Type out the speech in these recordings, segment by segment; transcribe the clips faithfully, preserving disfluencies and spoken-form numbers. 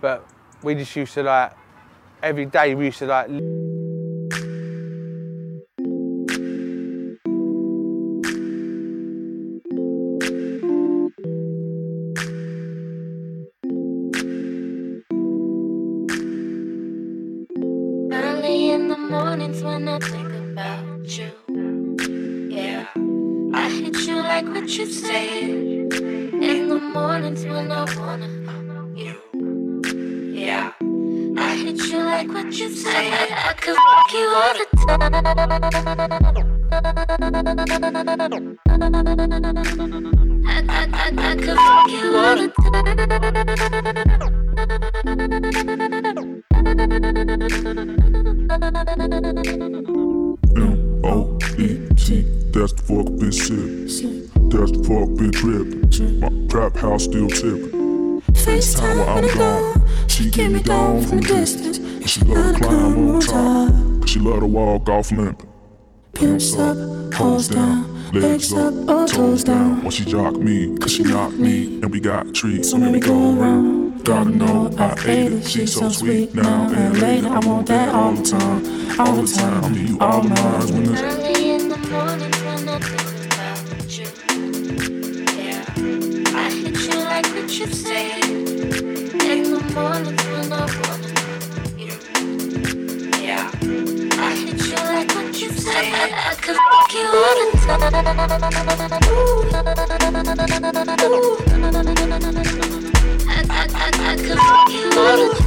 But we just used to like, every day we used to like, early in the mornings when I think about you, yeah, I hit you like what you say, in the mornings when I wanna hug you, yeah, I hit you like what you say, I could fuck you all the time, I, I, I, I could fuck you all the time. L O E T, that's the fuck been sip, that's the fuck been drippin', my trap house still tippin'. FaceTime when I'm gone, she get me down from distance, and she love to climb on top, cause she love to walk off limpin'. Pimps up, hoes down, legs up, all toes down, when she jock me, cause she knock me, and we got treats, so let me go around. Gotta know I ate it, she's so sweet now and later. I want that all the time, all the time. I need you all the minds when it's early in the morning when I think about you. Yeah, I hit you like what you say, in the morning when I want you. Yeah, I hit you like what you say, I could fuck you all the time. I, I, I could fuck you all the hey.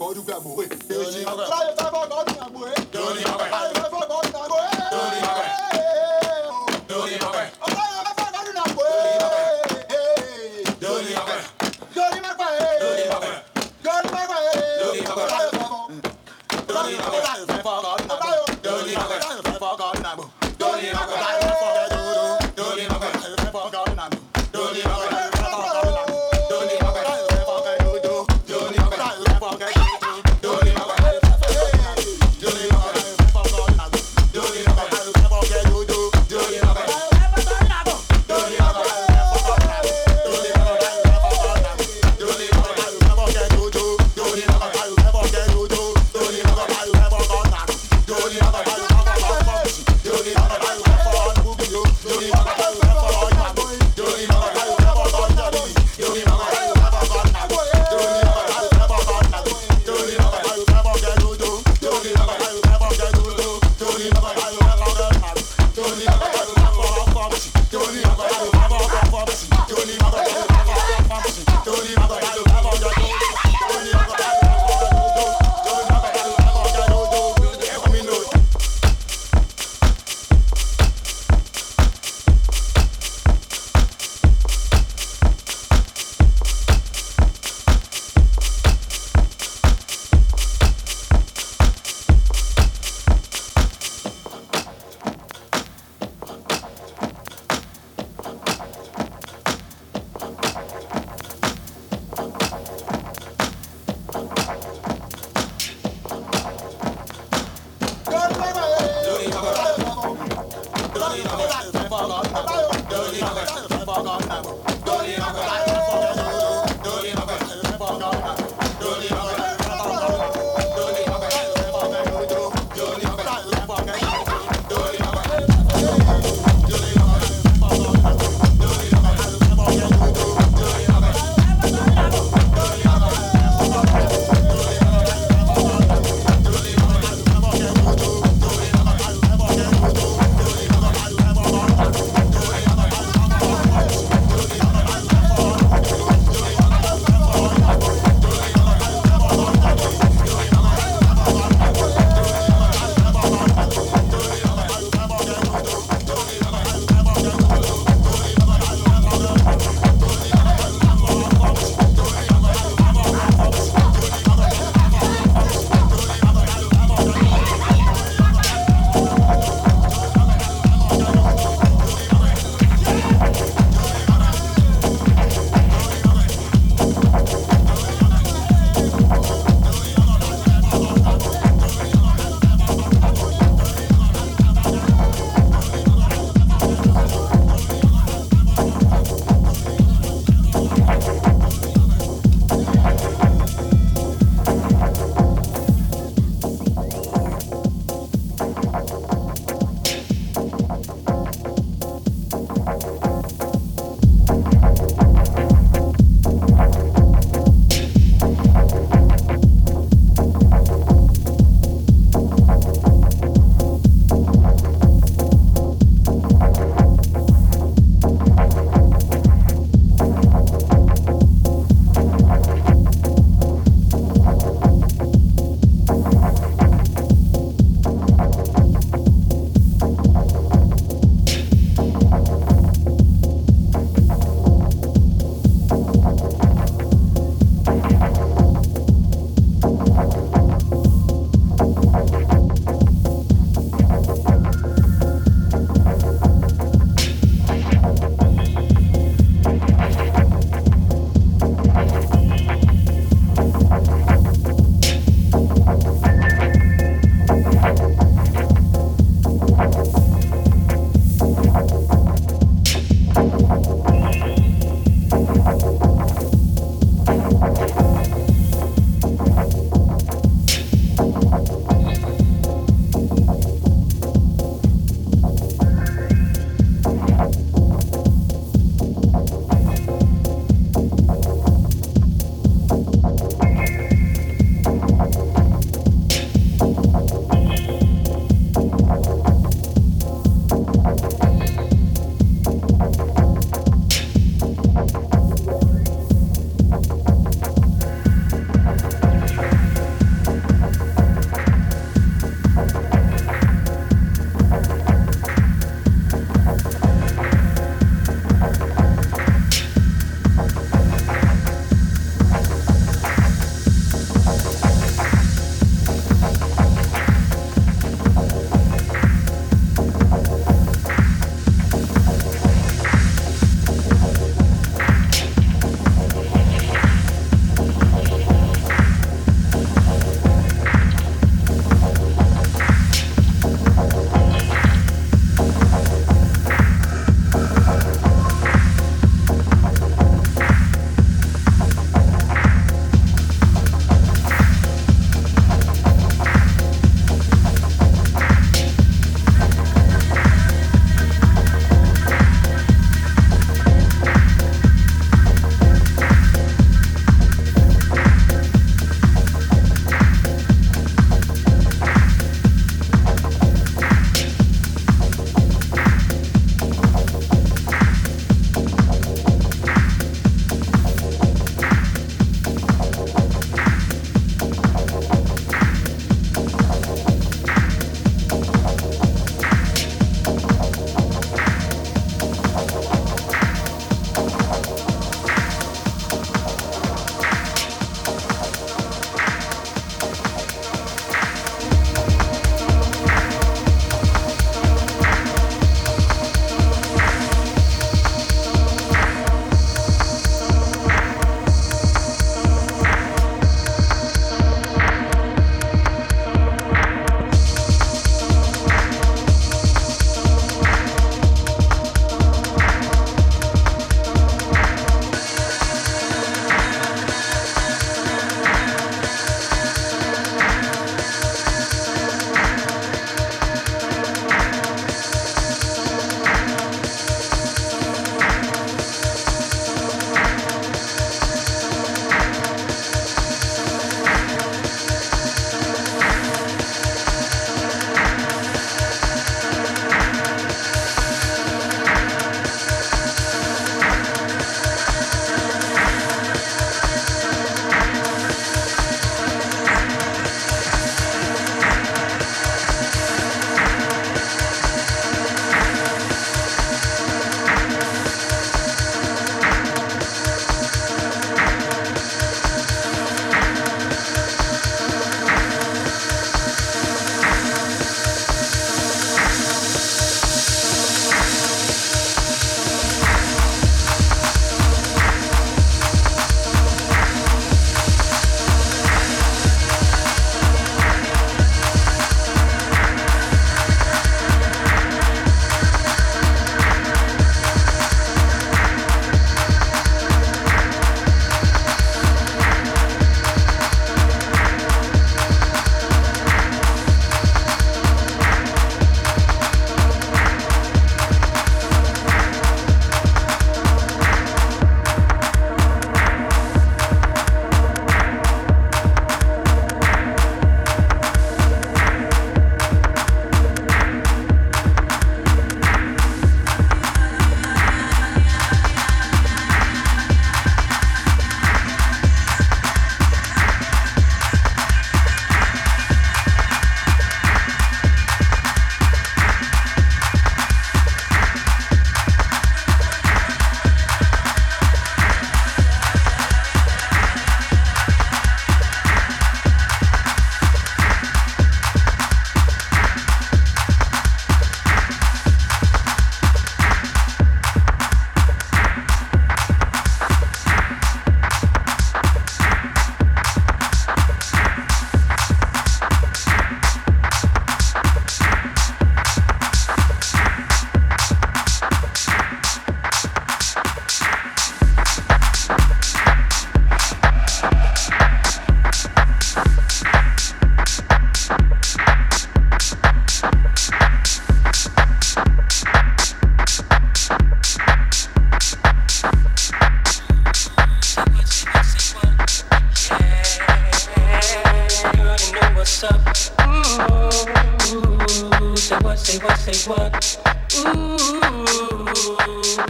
Oh,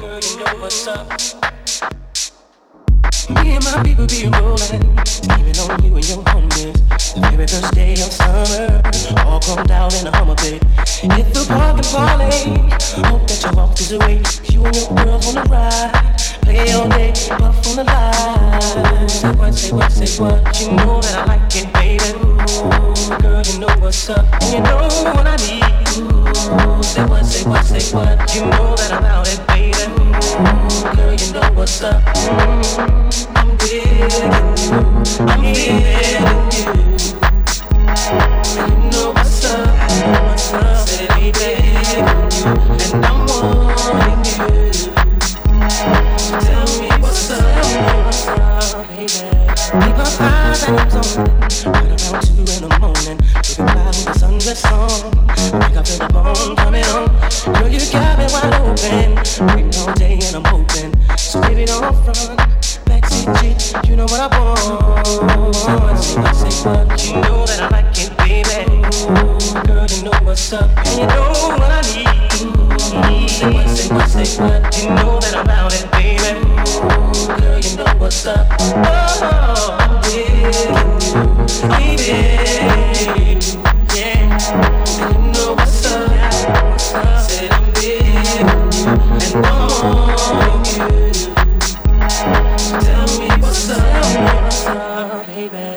already know what's up. Me and my people be rolling, leaving on you and your homies. Every first day of summer, all come down in a Hummer bed. If the park is falling, hope that you walk this way. You and your girls wanna ride, play all day, buff on the line. Say what, say what, say what, you know that I like it, baby. Ooh, girl, you know what's up, and you know what I need. Ooh, say what, say what, say what, you know that I'm out it, baby. Ooh, girl, you know what's up. Mm, I'm digging you, I'm digging you. You know what's up, you know what's up. Said I'm digging you, and I'm wanting you. Tell me what's up, what's up, baby. Leave my eyes and I'm zoning. Right around two in the morning, looking by with the sunset song. I think I feel the bone coming on. Girl, you got me wide open, waiting all day and I'm hoping. So baby, don't front, backseat cheat, you know what I want. Say what, say what, you know that I like it, baby. Ooh, girl, you know what's up, and you know what I need. Say what, say what, say what, you know that I'm out it, baby. Ooh, girl, you know what's up. Oh, I'm digging you, baby. Yeah, you know what's up. Said I'm digging you, and I'm wanting you. Tell me what's up, what's up, baby.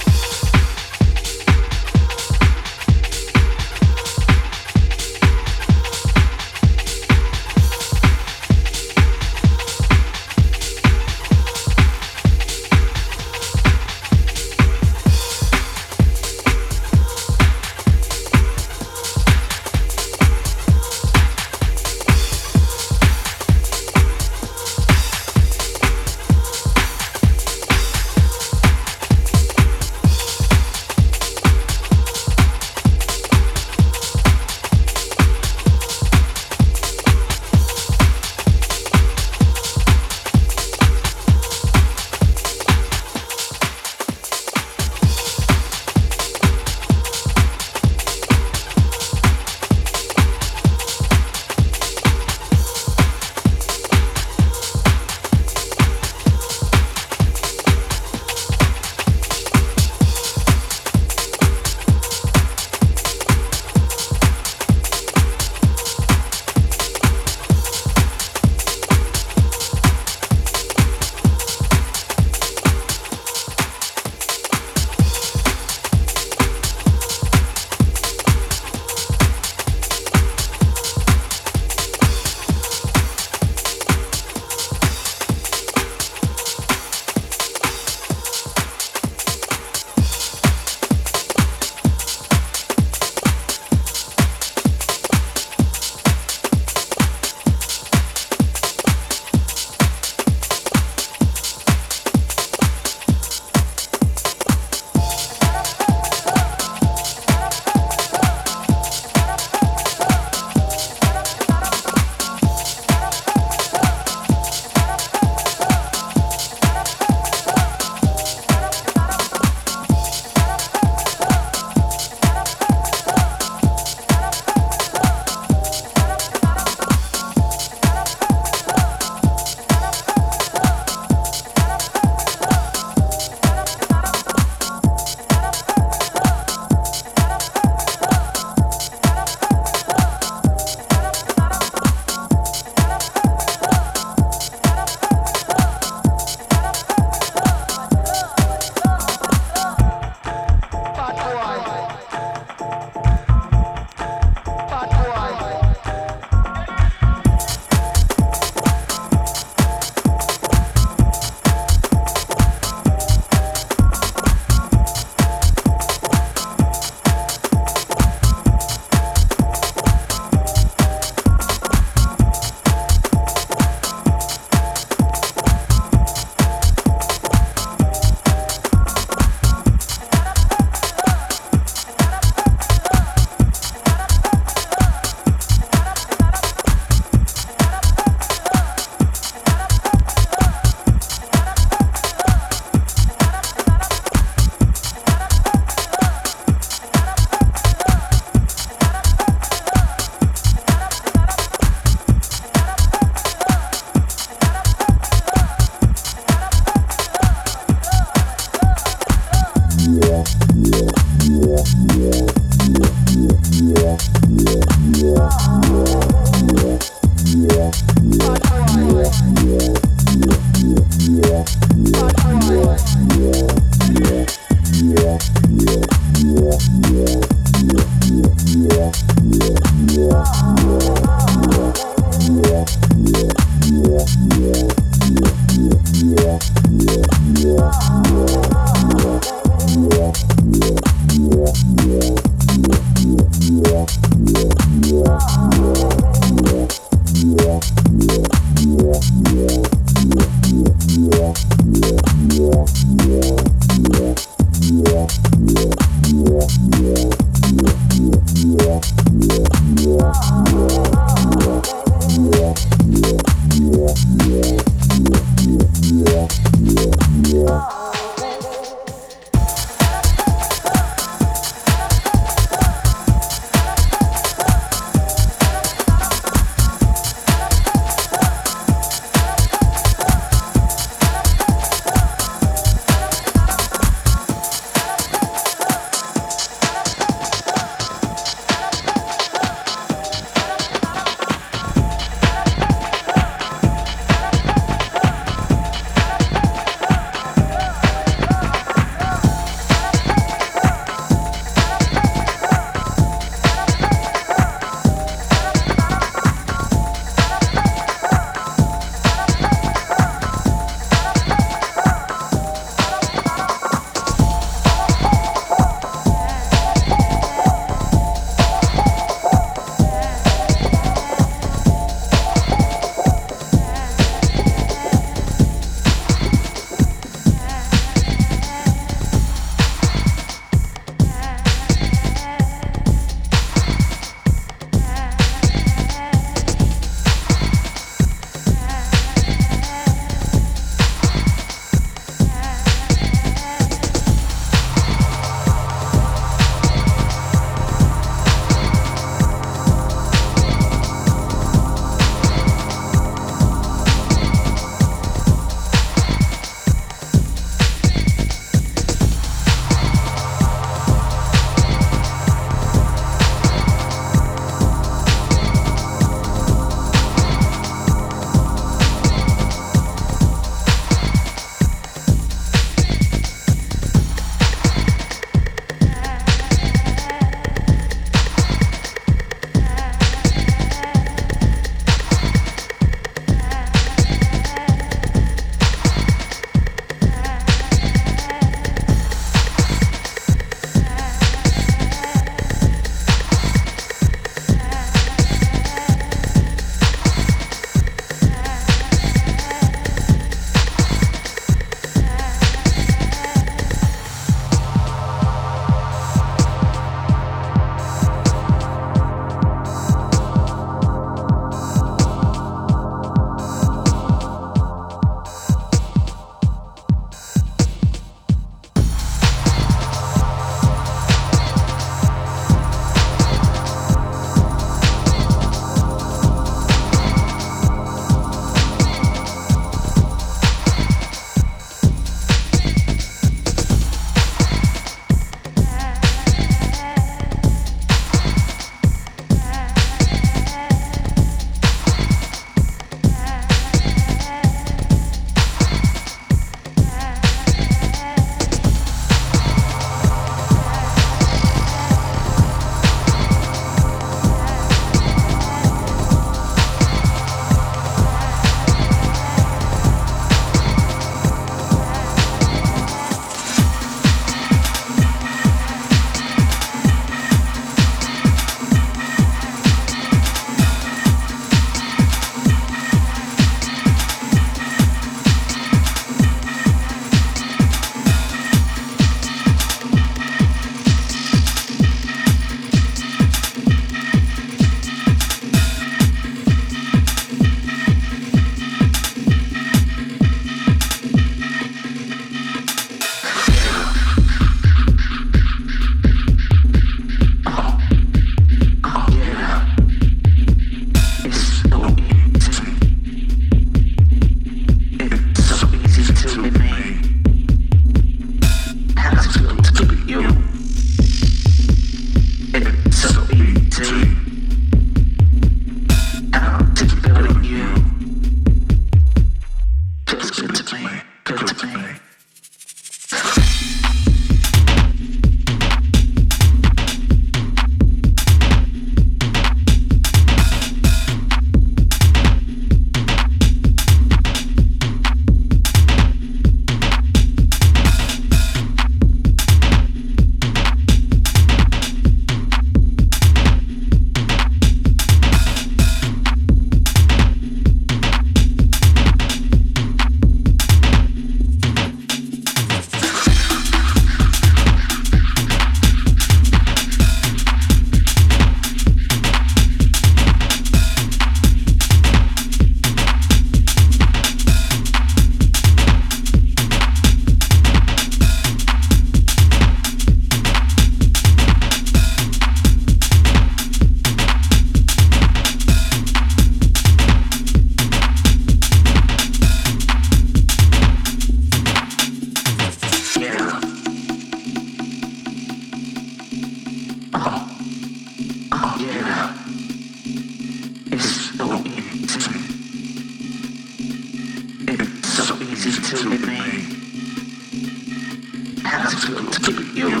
absolutely you.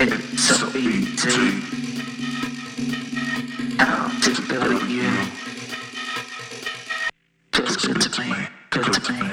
It's so easy. I'll just build you. Just build to me, build to me.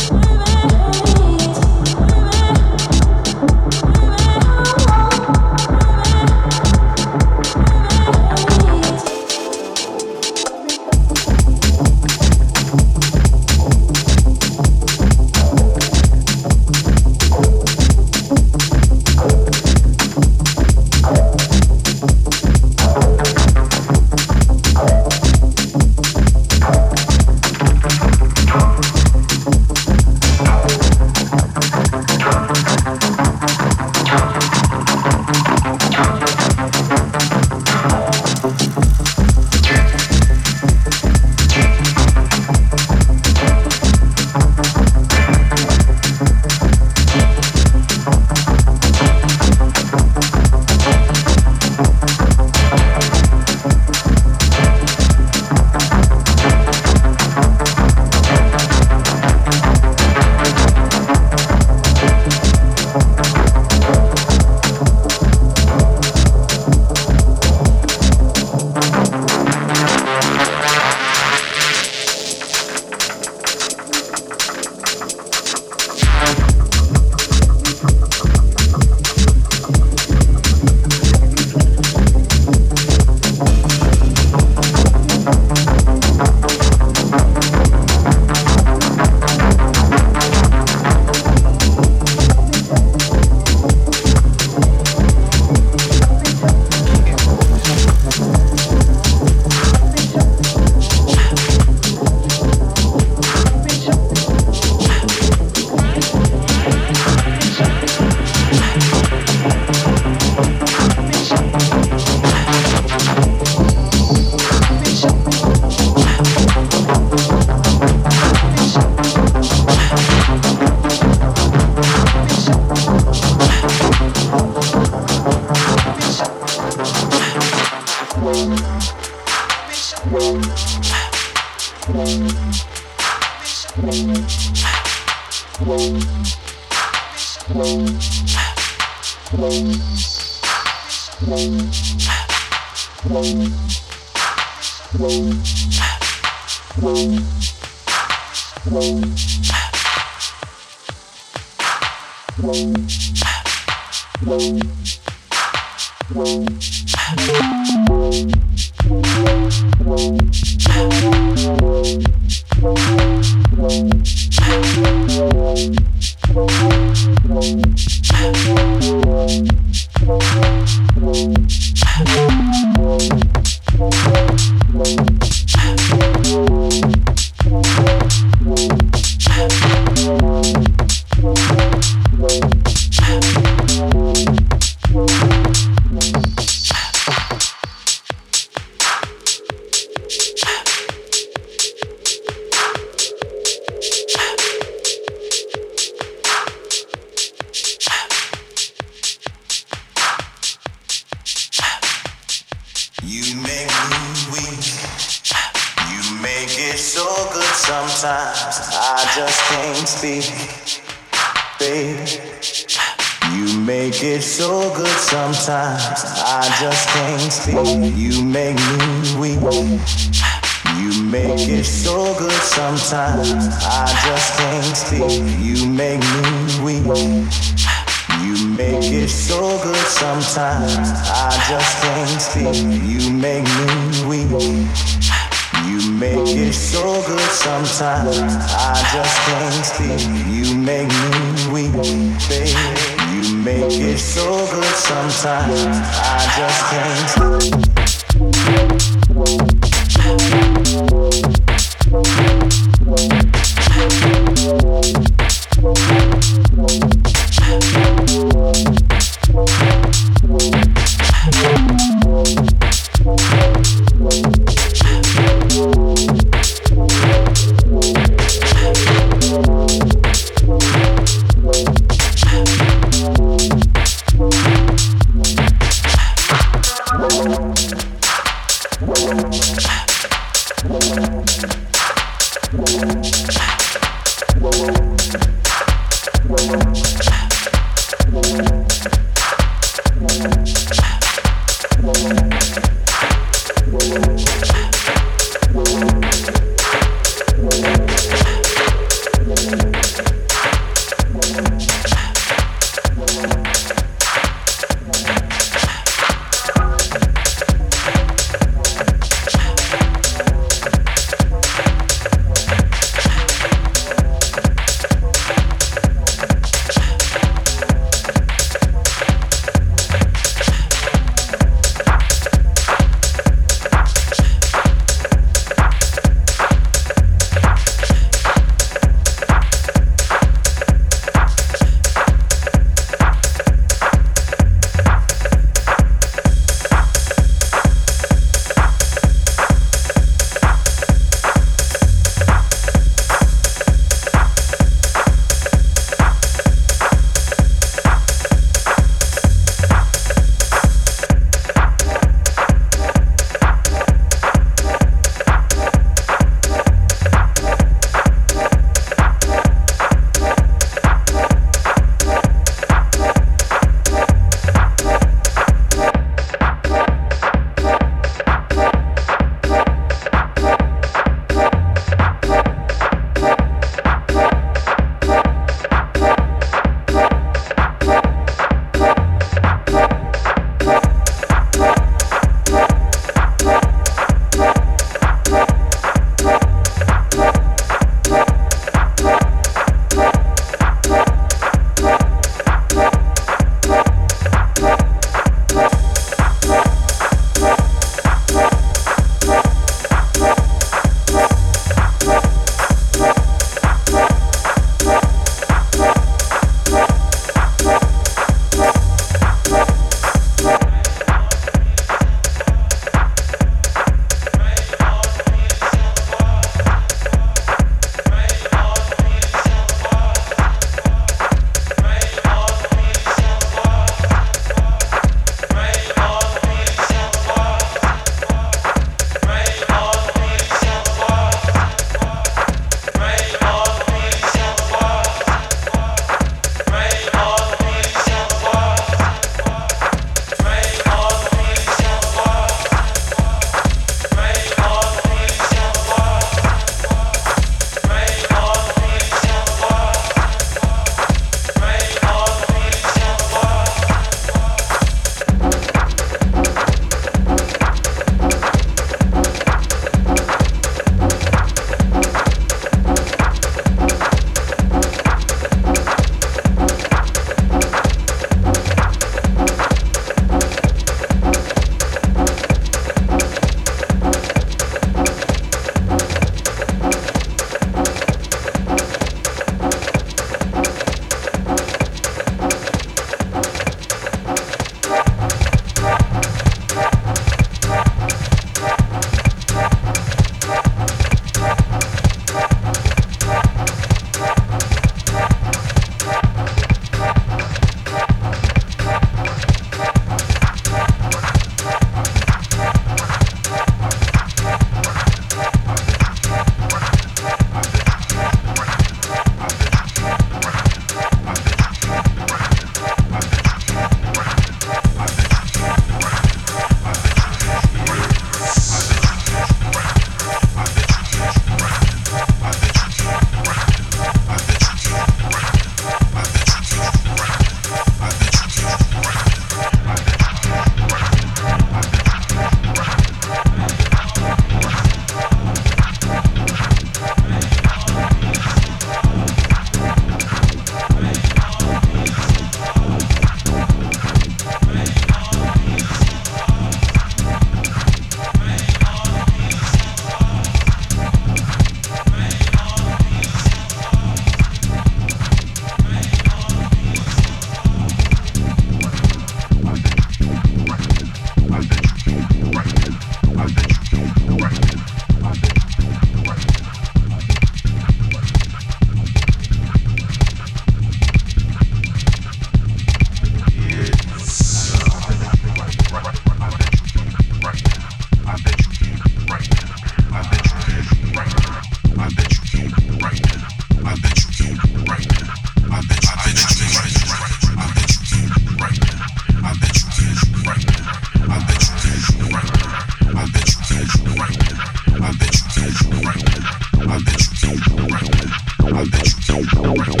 I bet you can't.